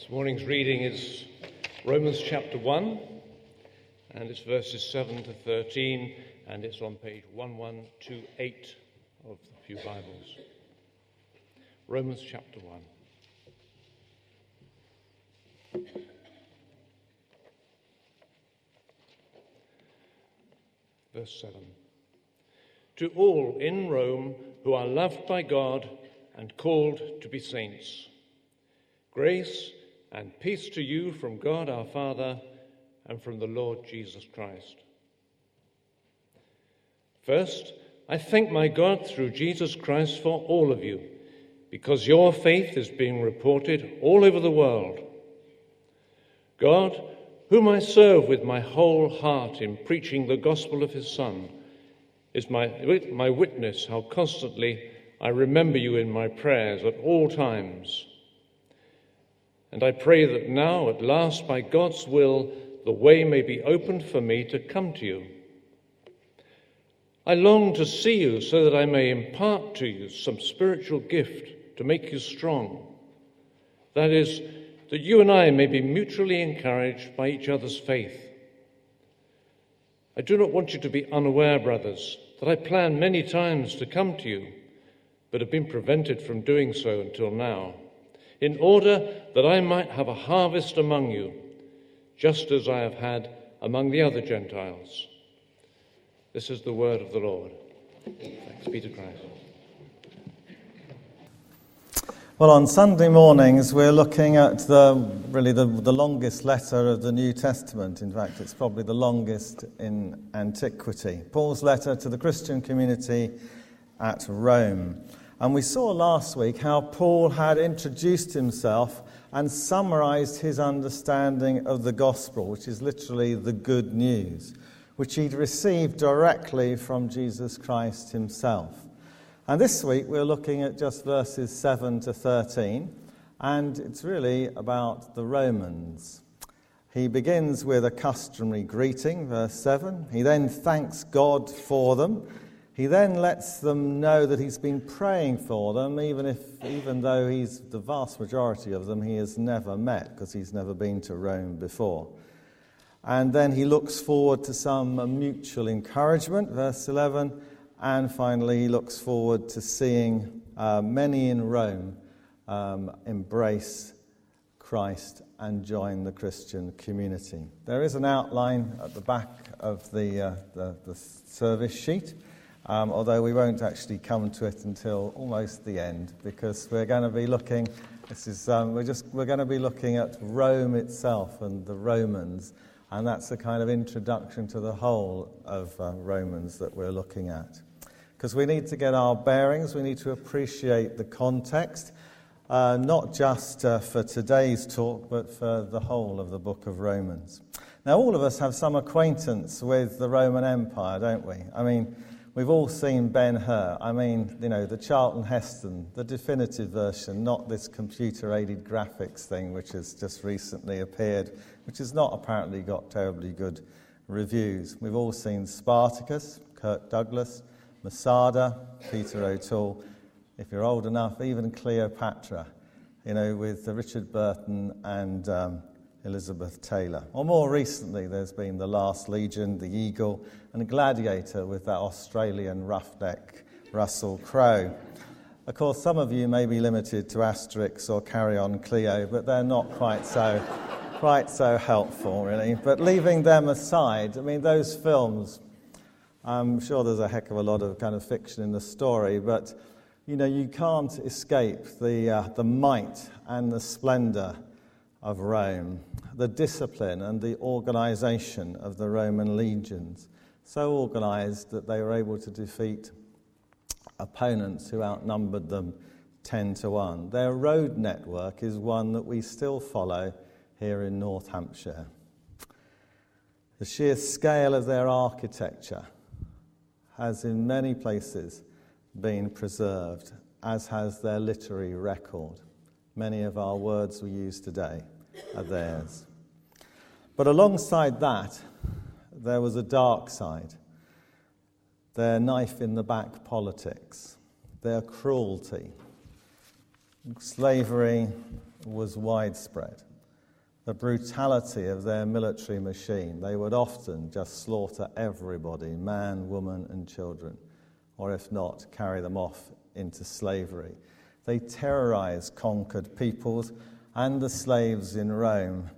This morning's reading is Romans chapter 1, and it's verses 7 to 13, and it's on page 1128 of the Pew Bibles. Romans chapter 1. Verse 7. To all in Rome who are loved by God and called to be saints, grace and peace to you from God our Father and from the Lord Jesus Christ. First, I thank my God through Jesus Christ for all of you, because your faith is being reported all over the world. God, whom I serve with my whole heart in preaching the gospel of his Son, is my witness how constantly I remember you in my prayers at all times. And I pray that now, at last, by God's will, the way may be opened for me to come to you. I long to see you so that I may impart to you some spiritual gift to make you strong. That is, that you and I may be mutually encouraged by each other's faith. I do not want you to be unaware, brothers, that I planned many times to come to you, but have been prevented from doing so until now, in order that I might have a harvest among you, just as I have had among the other Gentiles. This is the word of the Lord. Thanks be to Christ. Well, on Sunday mornings, we're looking at the longest letter of the New Testament. In fact, it's probably the longest in antiquity. Paul's letter to the Christian community at Rome. And we saw last week how Paul had introduced himself and summarised his understanding of the gospel, which is literally the good news, which he'd received directly from Jesus Christ himself. And this week we're looking at just verses 7 to 13, and it's really about the Romans. He begins with a customary greeting, verse 7. He then thanks God for them. He then lets them know that he's been praying for them, even though he's the vast majority of them he has never met, because he's never been to Rome before. And then he looks forward to some mutual encouragement, verse 11, and finally he looks forward to seeing many in Rome embrace Christ and join the Christian community. There is an outline at the back of the service sheet. Although we won't actually come to it until almost the end, because we're going to be looking at Rome itself and the Romans, and that's the kind of introduction to the whole of Romans that we're looking at. Because we need to get our bearings, we need to appreciate the context, not just for today's talk, but for the whole of the book of Romans. Now, all of us have some acquaintance with the Roman Empire, don't we? I mean, we've all seen Ben-Hur. I mean, you know, the Charlton Heston, the definitive version, not this computer-aided graphics thing which has just recently appeared, which has not apparently got terribly good reviews. We've all seen Spartacus, Kirk Douglas, Masada, Peter O'Toole. If you're old enough, even Cleopatra, you know, with Richard Burton and Elizabeth Taylor. Or more recently, there's been The Last Legion, The Eagle, and Gladiator with that Australian roughneck Russell Crowe. Of course, some of you may be limited to Asterix or Carry On Cleo, but they're not quite so helpful, really. But leaving them aside, I mean, those films, I'm sure there's a heck of a lot of kind of fiction in the story, but, you know, you can't escape the might and the splendour of Rome, the discipline and the organisation of the Roman legions, so organised that they were able to defeat opponents who outnumbered them 10 to 1. Their road network is one that we still follow here in North Hampshire. The sheer scale of their architecture has in many places been preserved, as has their literary record. Many of our words we use today are theirs. But alongside that, there was a dark side. Their knife-in-the-back politics, their cruelty, slavery, was widespread. The brutality of their military machine, they would often just slaughter everybody, man, woman, and children, or if not, carry them off into slavery. They terrorized conquered peoples and the slaves in Rome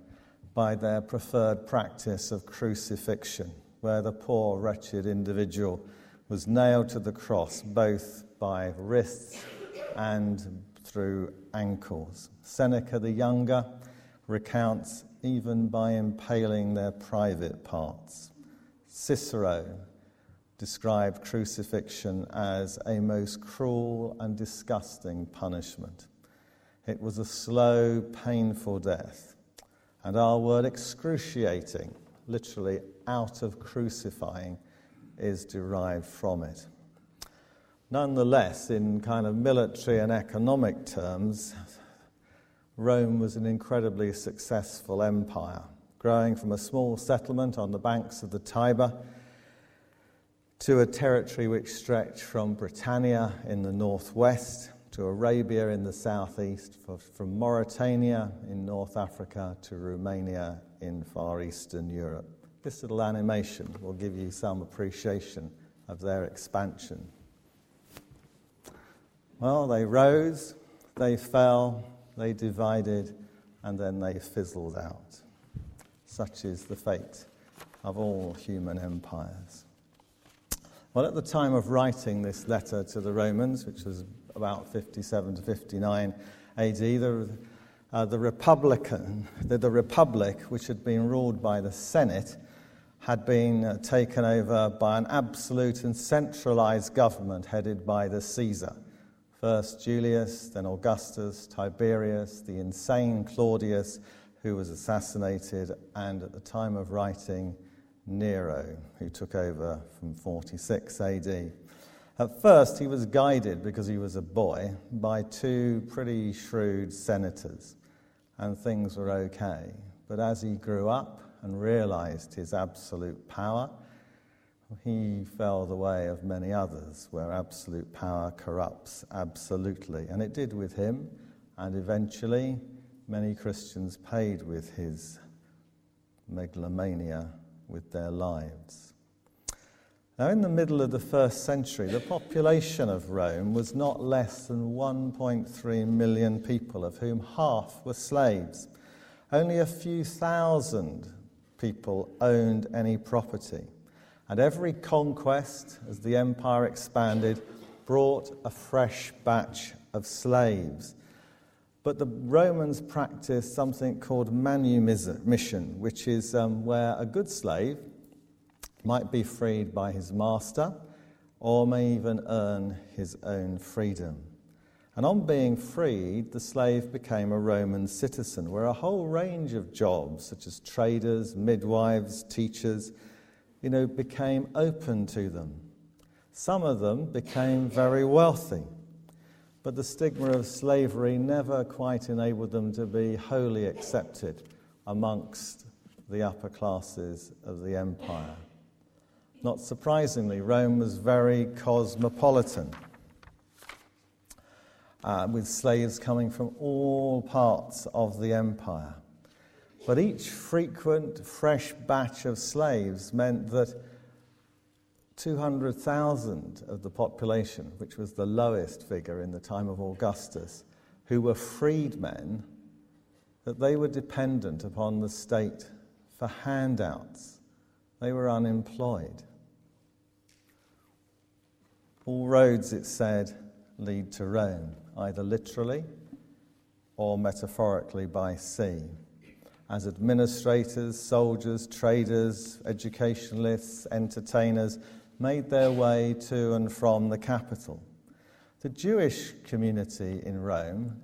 by their preferred practice of crucifixion, where the poor, wretched individual was nailed to the cross both by wrists and through ankles. Seneca the Younger recounts even by impaling their private parts. Cicero described crucifixion as a most cruel and disgusting punishment. It was a slow, painful death, and our word excruciating, literally out of crucifying, is derived from it. Nonetheless, in kind of military and economic terms, Rome was an incredibly successful empire, growing from a small settlement on the banks of the Tiber to a territory which stretched from Britannia in the northwest to Arabia in the southeast, from Mauritania in North Africa to Romania in Far Eastern Europe. This little animation will give you some appreciation of their expansion. Well, they rose, they fell, they divided, and then they fizzled out. Such is the fate of all human empires. Well, at the time of writing this letter to the Romans, which was about 57 to 59 AD, the Republic, which had been ruled by the Senate, had been taken over by an absolute and centralized government headed by the Caesar. First Julius, then Augustus, Tiberius, the insane Claudius, who was assassinated, and at the time of writing, Nero, who took over from 46 AD. At first, he was guided, because he was a boy, by two pretty shrewd senators, and things were okay. But as he grew up and realized his absolute power, he fell the way of many others, where absolute power corrupts absolutely. And it did with him, and eventually many Christians paid with his megalomania with their lives. Now, in the middle of the first century, the population of Rome was not less than 1.3 million people, of whom half were slaves. Only a few thousand people owned any property. And every conquest, as the empire expanded, brought a fresh batch of slaves. But the Romans practiced something called manumission, which is where a good slave might be freed by his master, or may even earn his own freedom. And on being freed, the slave became a Roman citizen, where a whole range of jobs, such as traders, midwives, teachers, became open to them. Some of them became very wealthy, but the stigma of slavery never quite enabled them to be wholly accepted amongst the upper classes of the empire. Not surprisingly, Rome was very cosmopolitan, with slaves coming from all parts of the empire. But each frequent, fresh batch of slaves meant that 200,000 of the population, which was the lowest figure in the time of Augustus, who were freedmen, that they were dependent upon the state for handouts. They were unemployed. All roads, it said, lead to Rome, either literally or metaphorically by sea. As administrators, soldiers, traders, educationalists, entertainers made their way to and from the capital. The Jewish community in Rome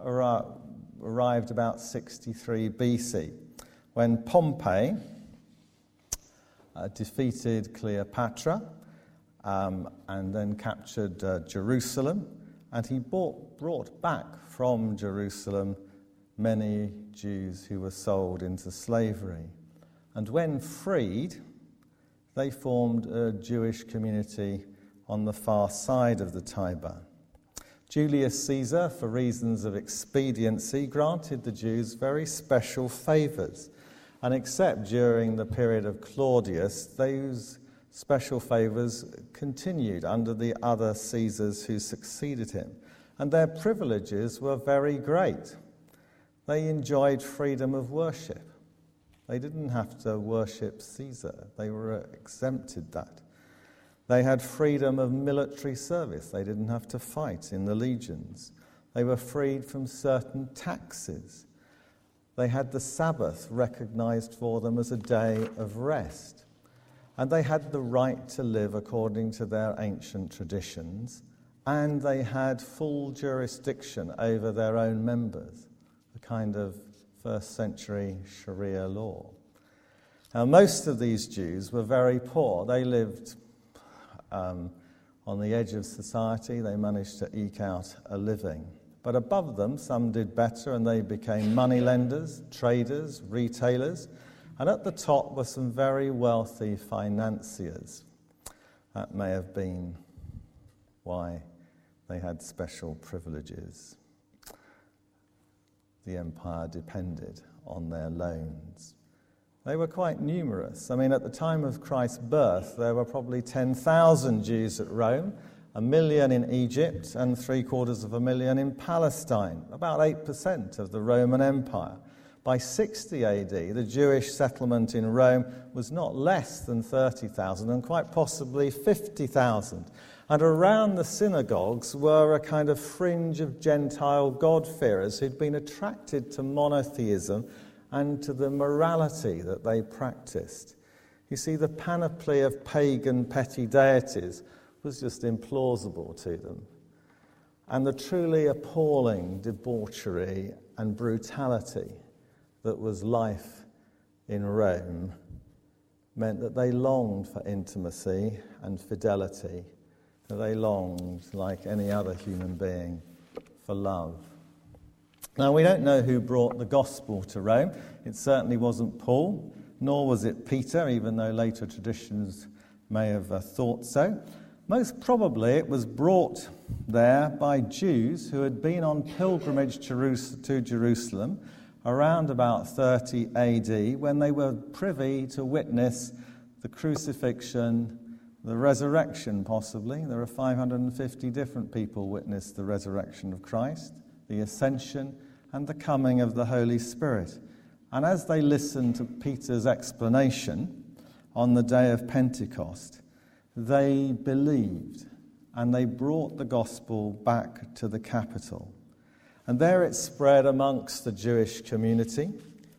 arrived about 63 BC, when Pompey defeated Cleopatra and then captured Jerusalem, and he brought back from Jerusalem many Jews who were sold into slavery. And when freed, they formed a Jewish community on the far side of the Tiber. Julius Caesar, for reasons of expediency, granted the Jews very special favours, and except during the period of Claudius, those special favours continued under the other Caesars who succeeded him, and their privileges were very great. They enjoyed freedom of worship. They didn't have to worship Caesar. They were exempted that. They had freedom of military service. They didn't have to fight in the legions. They were freed from certain taxes. They had the Sabbath recognized for them as a day of rest. And they had the right to live according to their ancient traditions. And they had full jurisdiction over their own members, a kind of first century Sharia law. Now, most of these Jews were very poor. They lived on the edge of society. They managed to eke out a living. But above them, some did better, and they became moneylenders, traders, retailers. And at the top were some very wealthy financiers. That may have been why they had special privileges. The empire depended on their loans. They were quite numerous. I mean, at the time of Christ's birth, there were probably 10,000 Jews at Rome, 1 million in Egypt, and 750,000 in Palestine, about 8% of the Roman Empire. By 60 AD, the Jewish settlement in Rome was not less than 30,000 and quite possibly 50,000. And around the synagogues were a kind of fringe of Gentile God-fearers who'd been attracted to monotheism and to the morality that they practiced. You see, the panoply of pagan petty deities was just implausible to them. And the truly appalling debauchery and brutality that was life in Rome meant that they longed for intimacy and fidelity. They longed, like any other human being, for love. Now, we don't know who brought the gospel to Rome. It certainly wasn't Paul, nor was it Peter, even though later traditions may have thought so. Most probably it was brought there by Jews who had been on pilgrimage to Jerusalem around about 30 AD, when they were privy to witness the crucifixion, the resurrection possibly. There are 550 different people witnessed the resurrection of Christ, the ascension, and the coming of the Holy Spirit. And as they listened to Peter's explanation on the day of Pentecost, they believed, and they brought the gospel back to the capital. And there it spread amongst the Jewish community,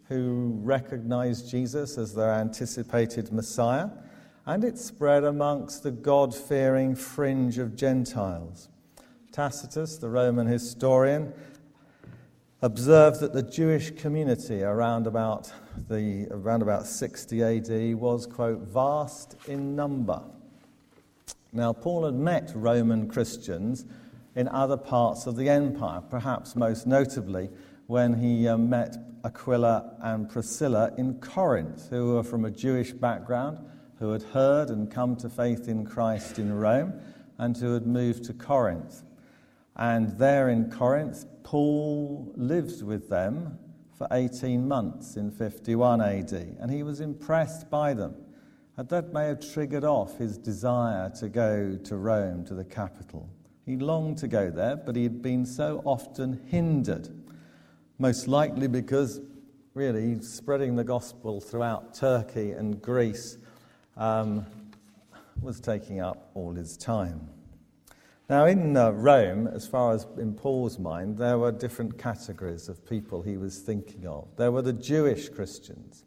who recognized Jesus as their anticipated Messiah, and it spread amongst the God-fearing fringe of Gentiles. Tacitus, the Roman historian, observed that the Jewish community around about 60 AD was, quote, vast in number. Now, Paul had met Roman Christians in other parts of the empire, perhaps most notably when he met Aquila and Priscilla in Corinth, who were from a Jewish background, who had heard and come to faith in Christ in Rome, and who had moved to Corinth. And there in Corinth, Paul lived with them for 18 months in 51 AD, and he was impressed by them. And that may have triggered off his desire to go to Rome, to the capital. He longed to go there, but he had been so often hindered, most likely because, really, spreading the gospel throughout Turkey and Greece was taking up all his time. Now, in Rome, as far as in Paul's mind, there were different categories of people he was thinking of. There were the Jewish Christians.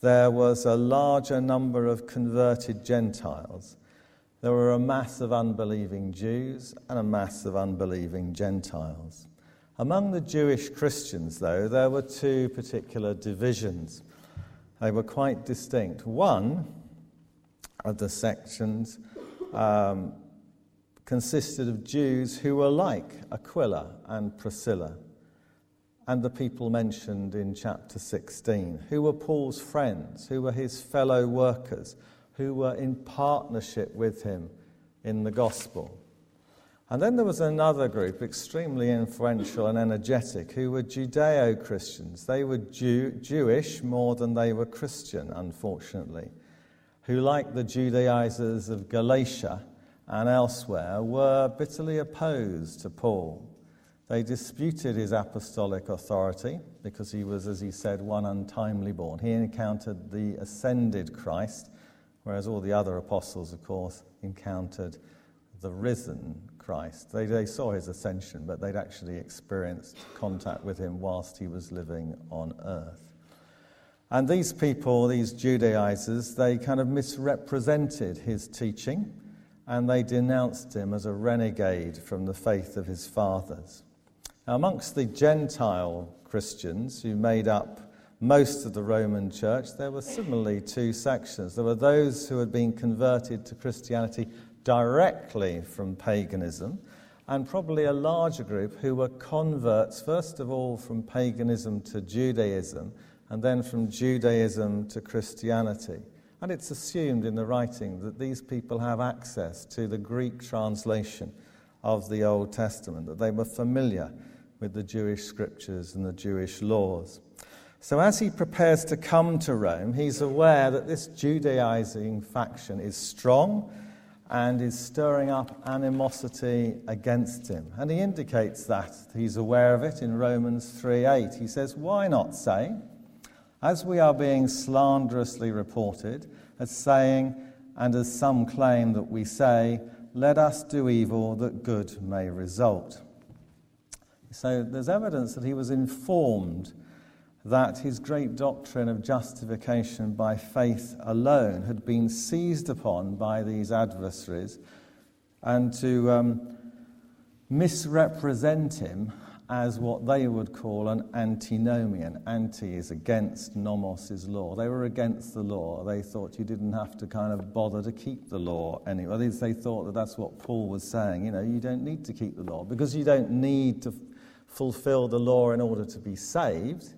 There was a larger number of converted Gentiles. There were a mass of unbelieving Jews and a mass of unbelieving Gentiles. Among the Jewish Christians, though, there were two particular divisions. They were quite distinct. One of the sections consisted of Jews who were like Aquila and Priscilla and the people mentioned in chapter 16, who were Paul's friends, who were his fellow workers, who were in partnership with him in the gospel. And then there was another group, extremely influential and energetic, who were Judeo-Christians. They were Jewish more than they were Christian, unfortunately, who, like the Judaizers of Galatia and elsewhere, were bitterly opposed to Paul. They disputed his apostolic authority because he was, as he said, one untimely born. He encountered the ascended Christ, whereas all the other apostles, of course, encountered the risen Christ. They saw his ascension, but they'd actually experienced contact with him whilst he was living on earth. And these people, these Judaizers, they kind of misrepresented his teaching, and they denounced him as a renegade from the faith of his fathers. Now, amongst the Gentile Christians who made up most of the Roman church, there were similarly two sections. There were those who had been converted to Christianity directly from paganism, and probably a larger group who were converts, first of all from paganism to Judaism, and then from Judaism to Christianity. And it's assumed in the writing that these people have access to the Greek translation of the Old Testament, that they were familiar with the Jewish scriptures and the Jewish laws. So as he prepares to come to Rome, he's aware that this Judaizing faction is strong and is stirring up animosity against him. And he indicates that he's aware of it in Romans 3:8. He says, "Why not say, as we are being slanderously reported, as saying, and as some claim that we say, let us do evil that good may result." So there's evidence that he was informed that his great doctrine of justification by faith alone had been seized upon by these adversaries, and to misrepresent him as what they would call an antinomian. Anti is against, nomos is law. They were against the law. They thought you didn't have to kind of bother to keep the law anyway. At least they thought that that's what Paul was saying. You know, you don't need to keep the law because you don't need to fulfill the law in order to be saved.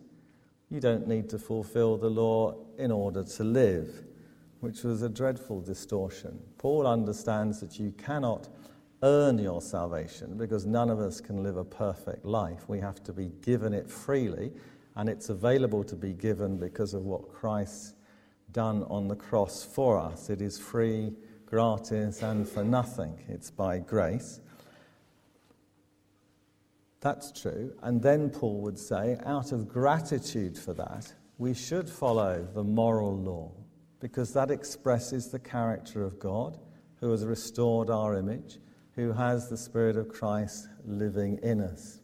You don't need to fulfill the law in order to live, which was a dreadful distortion. Paul understands that you cannot earn your salvation because none of us can live a perfect life. We have to be given it freely, and it's available to be given because of what Christ's done on the cross for us. It is free, gratis, and for nothing. It's by grace. That's true. And then Paul would say, out of gratitude for that, we should follow the moral law, because that expresses the character of God, who has restored our image, who has the Spirit of Christ living in us.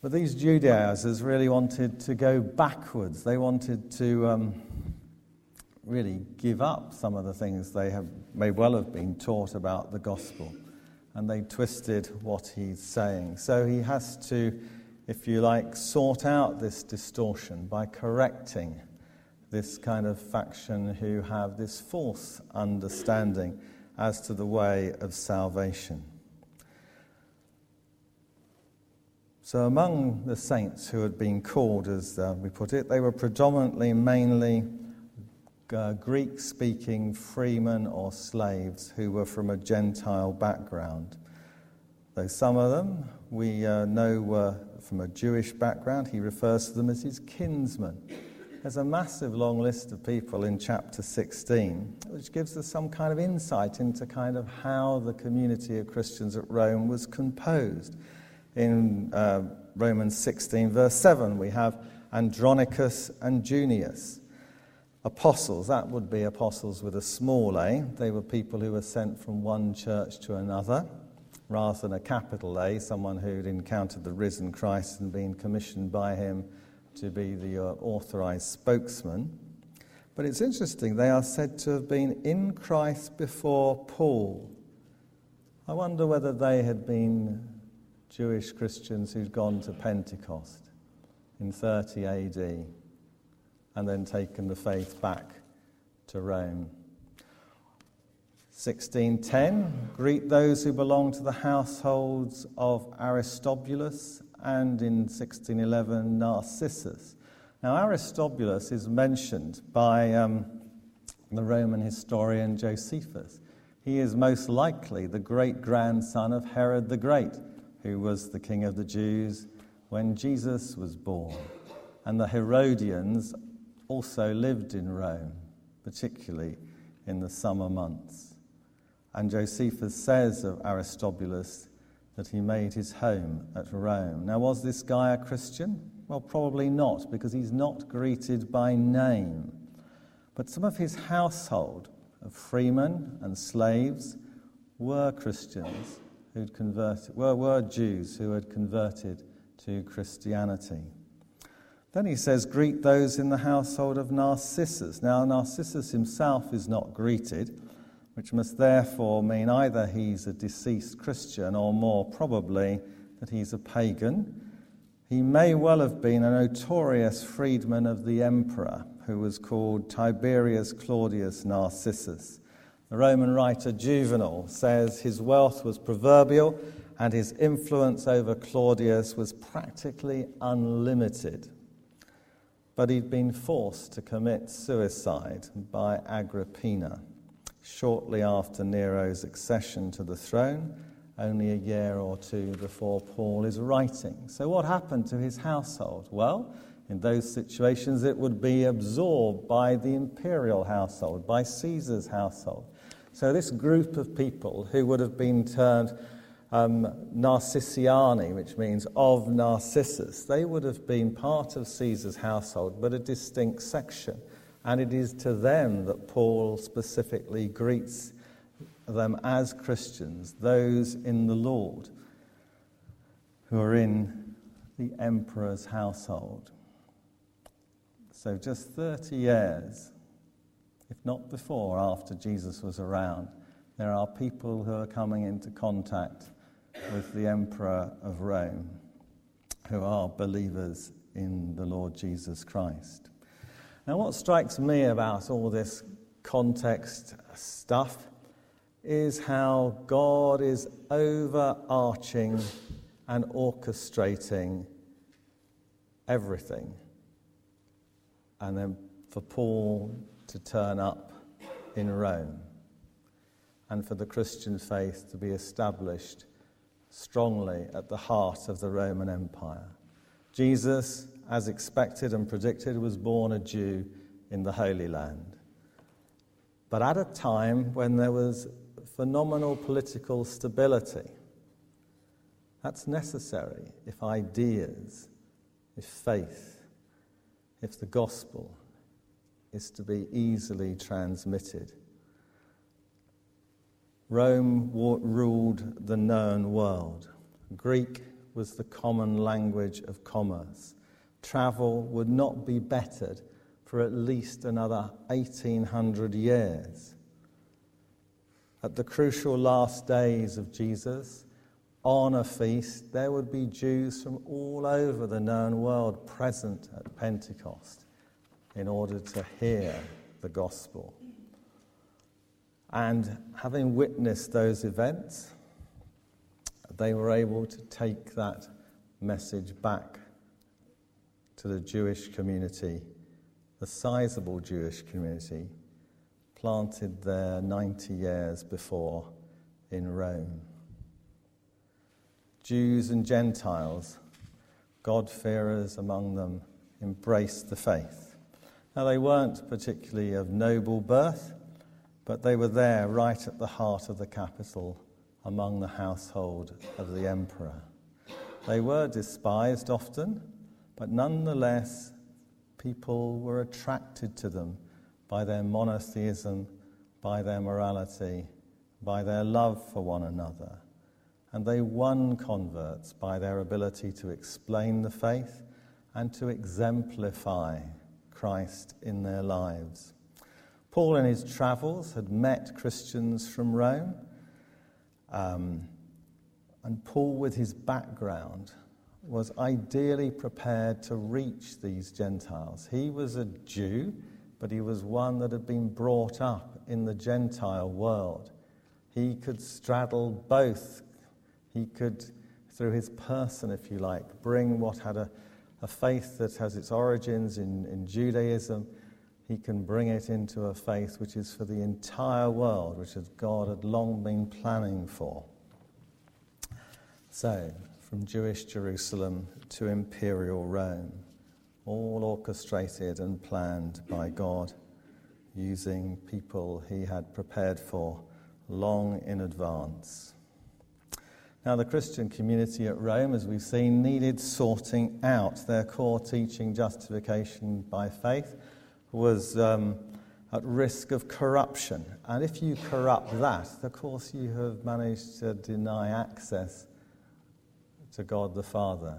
But these Judaizers really wanted to go backwards. They wanted to really give up some of the things they may well have been taught about the gospel. And they twisted what he's saying. So he has to, if you like, sort out this distortion by correcting this kind of faction who have this false understanding as to the way of salvation. So among the saints who had been called, as we put it, they were predominantly, mainly Greek-speaking freemen or slaves who were from a Gentile background. Though some of them we know were from a Jewish background, he refers to them as his kinsmen. There's a massive long list of people in chapter 16, which gives us some kind of insight into kind of how the community of Christians at Rome was composed. In Romans 16, verse 7, we have Andronicus and Junius. Apostles, that would be apostles with a small a. They were people who were sent from one church to another, rather than a capital A, someone who'd encountered the risen Christ and been commissioned by him to be the authorized spokesman. But it's interesting, they are said to have been in Christ before Paul. I wonder whether they had been Jewish Christians who'd gone to Pentecost in 30 AD. and then taken the faith back to Rome. 16:10, greet those who belong to the households of Aristobulus, and in 1611, Narcissus. Now, Aristobulus is mentioned by the Roman historian Josephus He is most likely the great-grandson of Herod the Great, who was the king of the Jews when Jesus was born. And the Herodians also lived in Rome, particularly in the summer months. And Josephus says of Aristobulus that he made his home at Rome. Now, was this guy a Christian? Well, probably not, because he's not greeted by name. But some of his household of freemen and slaves were Christians who'd converted, were Jews who had converted to Christianity. Then he says, greet those in the household of Narcissus. Now, Narcissus himself is not greeted, which must therefore mean either he's a deceased Christian or more probably that he's a pagan. He may well have been a notorious freedman of the emperor, who was called Tiberius Claudius Narcissus. The Roman writer Juvenal says his wealth was proverbial and his influence over Claudius was practically unlimited. But he'd been forced to commit suicide by Agrippina shortly after Nero's accession to the throne, only a year or two before Paul is writing. So what happened to his household? Well, in those situations, it would be absorbed by the imperial household, by Caesar's household. So this group of people who would have been termed Narcissiani, which means of Narcissus, they would have been part of Caesar's household, but a distinct section. And it is to them that Paul specifically greets them as Christians, those in the Lord who are in the emperor's household. So just 30 years, if not before, after Jesus was around, there are people who are coming into contact with the emperor of Rome who are believers in the Lord Jesus Christ. Now, what strikes me about all this context stuff is how God is overarching and orchestrating everything. And then for Paul to turn up in Rome, and for the Christian faith to be established strongly at the heart of the Roman Empire. Jesus, as expected and predicted, was born a Jew in the Holy Land, but at a time when there was phenomenal political stability. That's necessary if ideas, if faith, if the gospel is to be easily transmitted. Rome ruled the known world. Greek was the common language of commerce. Travel would not be bettered for at least another 1800 years. At the crucial last days of Jesus, on a feast, there would be Jews from all over the known world present at Pentecost in order to hear the gospel. And having witnessed those events, they were able to take that message back to the Jewish community, the sizable Jewish community, planted there 90 years before in Rome. Jews and Gentiles, God-fearers among them, embraced the faith. Now, they weren't particularly of noble birth, but they were there right at the heart of the capital, among the household of the emperor. They were despised often, but nonetheless, people were attracted to them by their monotheism, by their morality, by their love for one another. And they won converts by their ability to explain the faith and to exemplify Christ in their lives. Paul, in his travels, had met Christians from Rome, and Paul, with his background, was ideally prepared to reach these Gentiles. He was a Jew, but he was one that had been brought up in the Gentile world. He could straddle both. He could, through his person, if you like, bring what had a faith that has its origins in Judaism. he can bring it into a faith which is for the entire world, which God had long been planning for. So, from Jewish Jerusalem to imperial Rome, all orchestrated and planned by God, using people he had prepared for long in advance. Now, the Christian community at Rome, as we've seen, needed sorting out. Their core teaching, justification by faith, was at risk of corruption. And if you corrupt that, of course, you have managed to deny access to God the Father,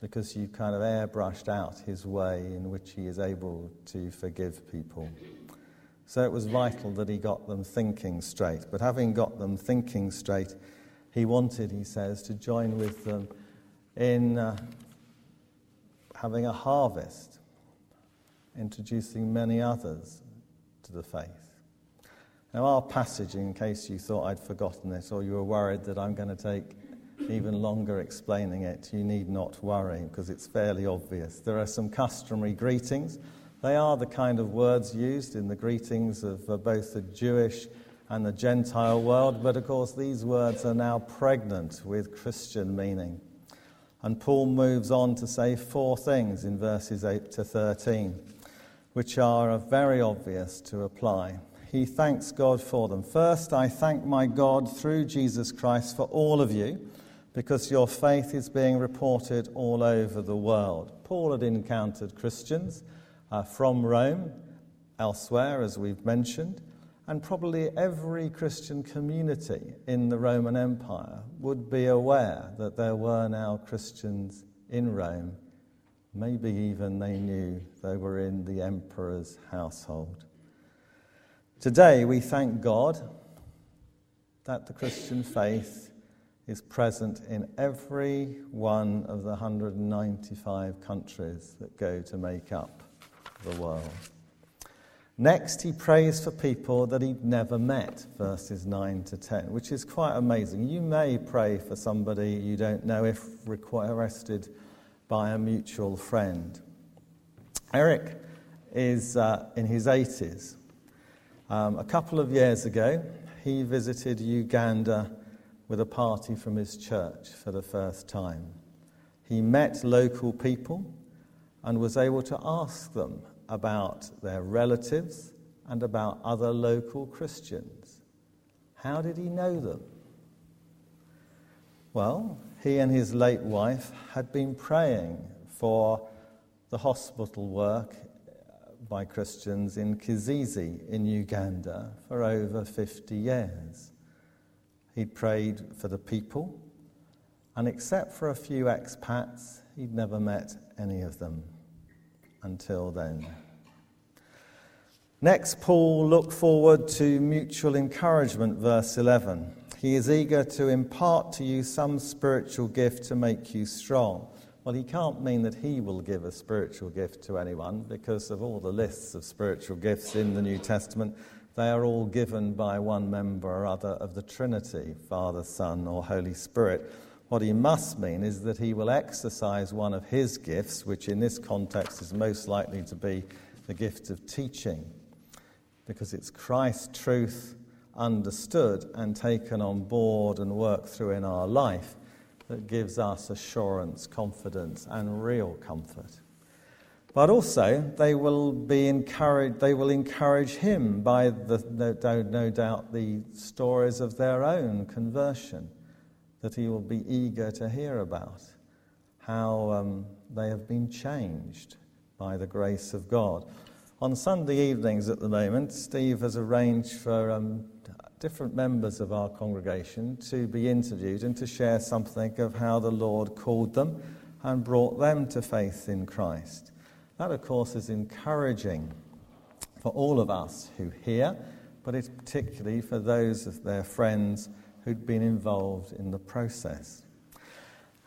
because you've kind of airbrushed out his way in which he is able to forgive people. So it was vital that he got them thinking straight. But having got them thinking straight, he wanted, he says, to join with them in having a harvest, introducing many others to the faith. Now, our passage, in case you thought I'd forgotten this or you were worried that I'm going to take even longer explaining it, you need not worry, because it's fairly obvious. There are some customary greetings. They are the kind of words used in the greetings of both the Jewish and the Gentile world, but of course these words are now pregnant with Christian meaning. And Paul moves on to say four things in verses 8 to 13, which are very obvious to apply. He thanks God for them. First, I thank my God through Jesus Christ for all of you, because your faith is being reported all over the world. Paul had encountered Christians from Rome, elsewhere, as we've mentioned, and probably every Christian community in the Roman Empire would be aware that there were now Christians in Rome. Maybe even they knew they were in the emperor's household. Today we thank God that the Christian faith is present in every one of the 195 countries that go to make up the world. Next, he prays for people that he'd never met, verses 9 to 10, which is quite amazing. You may pray for somebody you don't know if requested by a mutual friend. Eric is in his 80s. A couple of years ago, he visited Uganda with a party from his church for the first time. He met local people and was able to ask them about their relatives and about other local Christians. How did he know them? Well, he and his late wife had been praying for the hospital work by Christians in Kizizi in Uganda for over 50 years. He'd prayed for the people, and except for a few expats, he'd never met any of them until then. Next, Paul looked forward to mutual encouragement, verse 11. He is eager to impart to you some spiritual gift to make you strong. Well, he can't mean that he will give a spiritual gift to anyone, because of all the lists of spiritual gifts in the New Testament, they are all given by one member or other of the Trinity, Father, Son, or Holy Spirit. What he must mean is that he will exercise one of his gifts, which in this context is most likely to be the gift of teaching, because it's Christ's truth understood and taken on board and worked through in our life that gives us assurance, confidence, and real comfort. But also, they will be encouraged. They will encourage him by no doubt the stories of their own conversion that he will be eager to hear about, how they have been changed by the grace of God. On Sunday evenings at the moment, Steve has arranged for different members of our congregation to be interviewed and to share something of how the Lord called them and brought them to faith in Christ. That, of course, is encouraging for all of us who hear, but it's particularly for those of their friends who'd been involved in the process.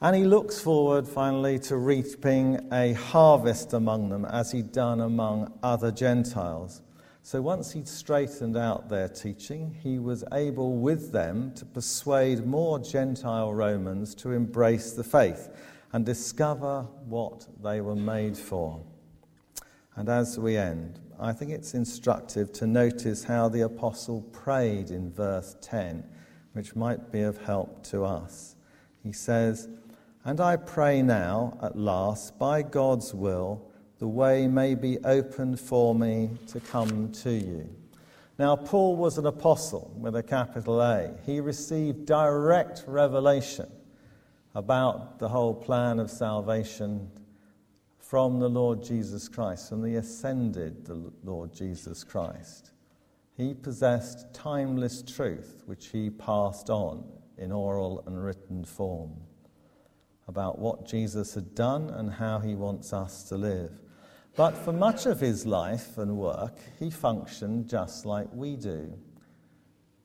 And he looks forward, finally, to reaping a harvest among them, as he'd done among other Gentiles. So once he'd straightened out their teaching, he was able with them to persuade more Gentile Romans to embrace the faith and discover what they were made for. And as we end, I think it's instructive to notice how the apostle prayed in verse 10, which might be of help to us. He says, "And I pray now, at last, by God's will, the way may be opened for me to come to you." Now, Paul was an apostle with a capital A. He received direct revelation about the whole plan of salvation from the Lord Jesus Christ, from the ascended Lord Jesus Christ. He possessed timeless truth, which he passed on in oral and written form, about what Jesus had done and how he wants us to live. But for much of his life and work, he functioned just like we do,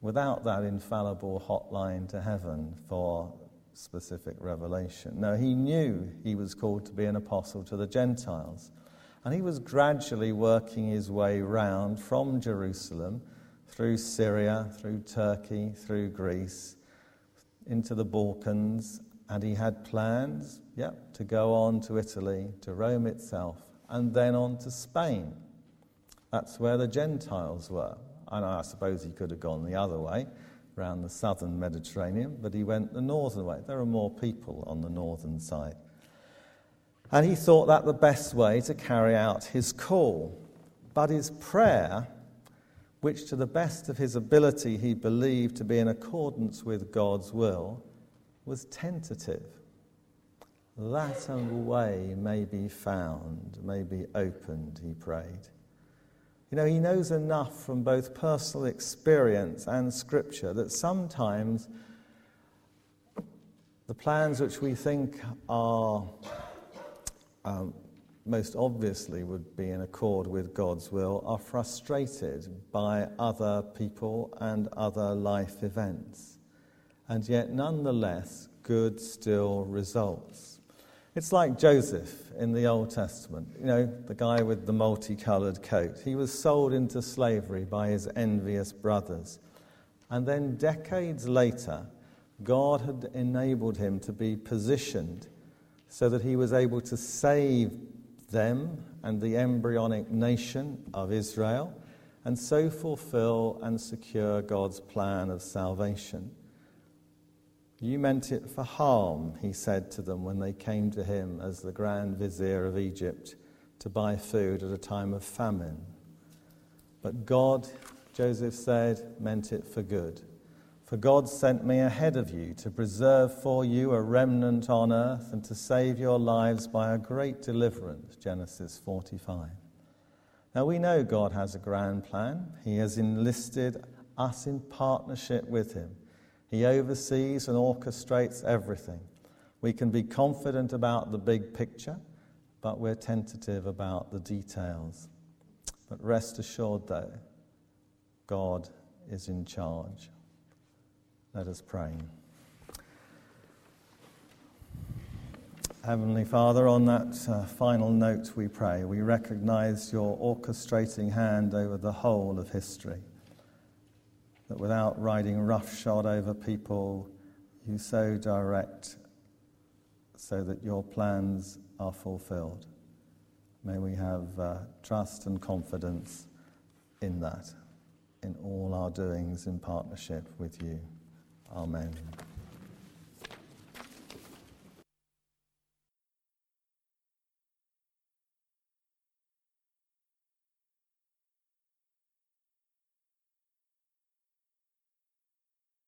without that infallible hotline to heaven for specific revelation. No, he knew he was called to be an apostle to the Gentiles, and he was gradually working his way round from Jerusalem, through Syria, through Turkey, through Greece, into the Balkans, and he had plans, to go on to Italy, to Rome itself, and then on to Spain. That's where the Gentiles were. And I suppose he could have gone the other way, around the southern Mediterranean, but he went the northern way. There are more people on the northern side. And he thought that the best way to carry out his call. But his prayer, which to the best of his ability he believed to be in accordance with God's will, was tentative. That a way may be found, may be opened, he prayed. You know, he knows enough from both personal experience and Scripture that sometimes the plans which we think are most obviously would be in accord with God's will are frustrated by other people and other life events. And yet, nonetheless, good still results. It's like Joseph in the Old Testament, you know, the guy with the multicoloured coat. He was sold into slavery by his envious brothers. And then decades later, God had enabled him to be positioned so that he was able to save them and the embryonic nation of Israel, and so fulfil and secure God's plan of salvation. "You meant it for harm," he said to them when they came to him as the Grand Vizier of Egypt to buy food at a time of famine. But God, Joseph said, meant it for good. "For God sent me ahead of you to preserve for you a remnant on earth and to save your lives by a great deliverance," Genesis 45. Now we know God has a grand plan. He has enlisted us in partnership with him. He oversees and orchestrates everything. We can be confident about the big picture, but we're tentative about the details. But rest assured, though, God is in charge. Let us pray. Heavenly Father, on that final note we pray, we recognize your orchestrating hand over the whole of history, that without riding roughshod over people, you so direct so that your plans are fulfilled. May we have trust and confidence in that, in all our doings in partnership with you. Amen.